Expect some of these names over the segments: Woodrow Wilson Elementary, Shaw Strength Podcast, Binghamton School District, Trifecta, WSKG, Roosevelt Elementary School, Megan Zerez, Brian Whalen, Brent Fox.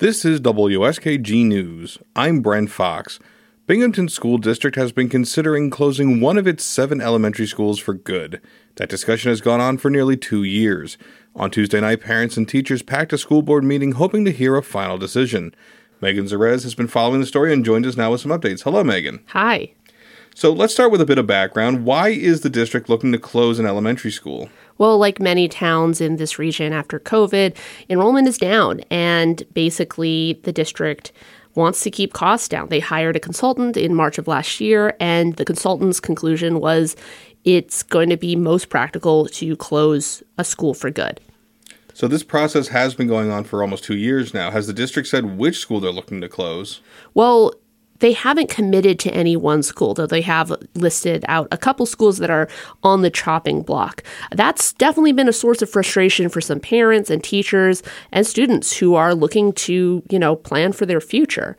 This is WSKG News. I'm Brent Fox. Binghamton School District has been considering closing one of its 7 elementary schools for good. That discussion has gone on for nearly 2 years. On Tuesday night, parents and teachers packed a school board meeting hoping to hear a final decision. Megan Zerez has been following the story and joins us now with some updates. Hello, Megan. Hi. So let's start with a bit of background. Why is the district looking to close an elementary school? Well, like many towns in this region after COVID, enrollment is down, and basically the district wants to keep costs down. They hired a consultant in March of last year, and the consultant's conclusion was it's going to be most practical to close a school for good. So this process has been going on for almost 2 years now. Has the district said which school they're looking to close? Well, they haven't committed to any one school, though they have listed out a couple schools that are on the chopping block. That's definitely been a source of frustration for some parents and teachers and students who are looking to, plan for their future.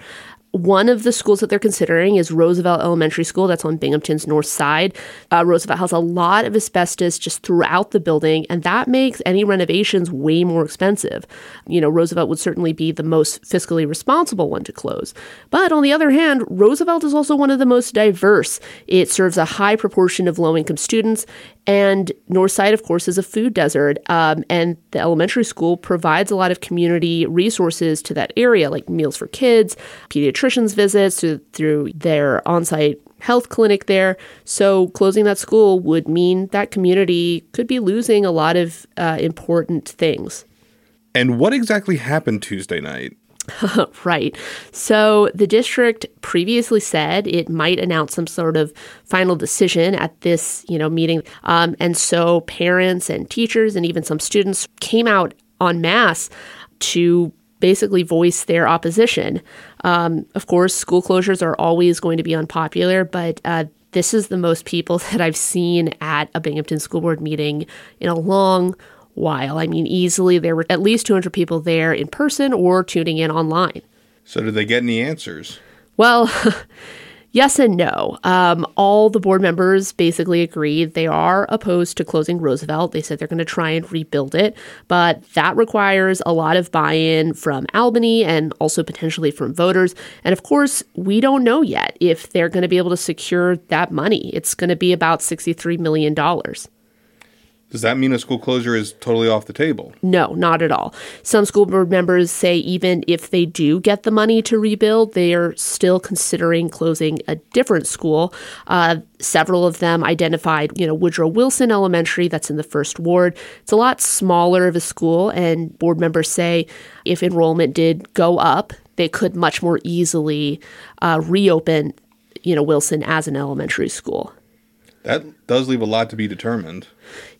One of the schools that they're considering is Roosevelt Elementary School. That's on Binghamton's north side. Roosevelt has a lot of asbestos just throughout the building, and that makes any renovations way more expensive. Roosevelt would certainly be the most fiscally responsible one to close. But on the other hand, Roosevelt is also one of the most diverse. It serves a high proportion of low-income students, and north side, of course, is a food desert. And the elementary school provides a lot of community resources to that area, like Meals for Kids, pediatrics, visits through their on-site health clinic there. So closing that school would mean that community could be losing a lot of important things. And what exactly happened Tuesday night? Right. So the district previously said it might announce some sort of final decision at this, meeting. And so parents and teachers and even some students came out en masse to basically voice their opposition. Of course, school closures are always going to be unpopular, but this is the most people that I've seen at a Binghamton School Board meeting in a long while. I mean, easily there were at least 200 people there in person or tuning in online. So did they get any answers? Well, yes and no. All the board members basically agreed they are opposed to closing Roosevelt. They said they're going to try and rebuild it, but that requires a lot of buy-in from Albany and also potentially from voters. And of course, we don't know yet if they're going to be able to secure that money. It's going to be about $63 million. Does that mean a school closure is totally off the table? No, not at all. Some school board members say even if they do get the money to rebuild, they are still considering closing a different school. Several of them identified, Woodrow Wilson Elementary, that's in the First Ward. It's a lot smaller of a school, and board members say if enrollment did go up, they could much more easily reopen, Wilson as an elementary school. That does leave a lot to be determined.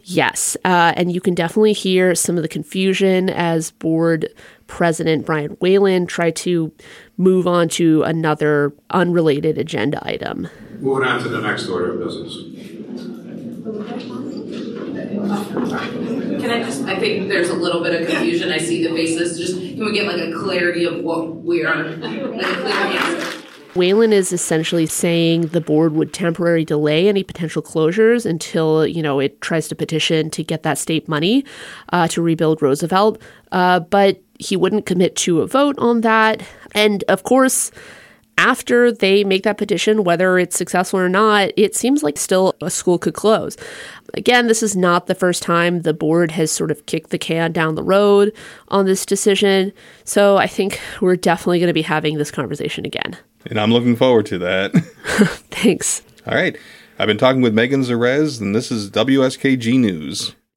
Yes, and you can definitely hear some of the confusion as Board President Brian Whalen tried to move on to another unrelated agenda item. Moving on to the next order of business. I think there's a little bit of confusion. I see the faces. Just can we get a clarity of what we are on? A clear answer. Whalen is essentially saying the board would temporarily delay any potential closures until, it tries to petition to get that state money to rebuild Roosevelt. But he wouldn't commit to a vote on that. And of course, after they make that petition, whether it's successful or not, it seems like still a school could close. Again, this is not the first time the board has sort of kicked the can down the road on this decision. So I think we're definitely going to be having this conversation again. And I'm looking forward to that. Thanks. All right. I've been talking with Megan Zerez, and this is WSKG News.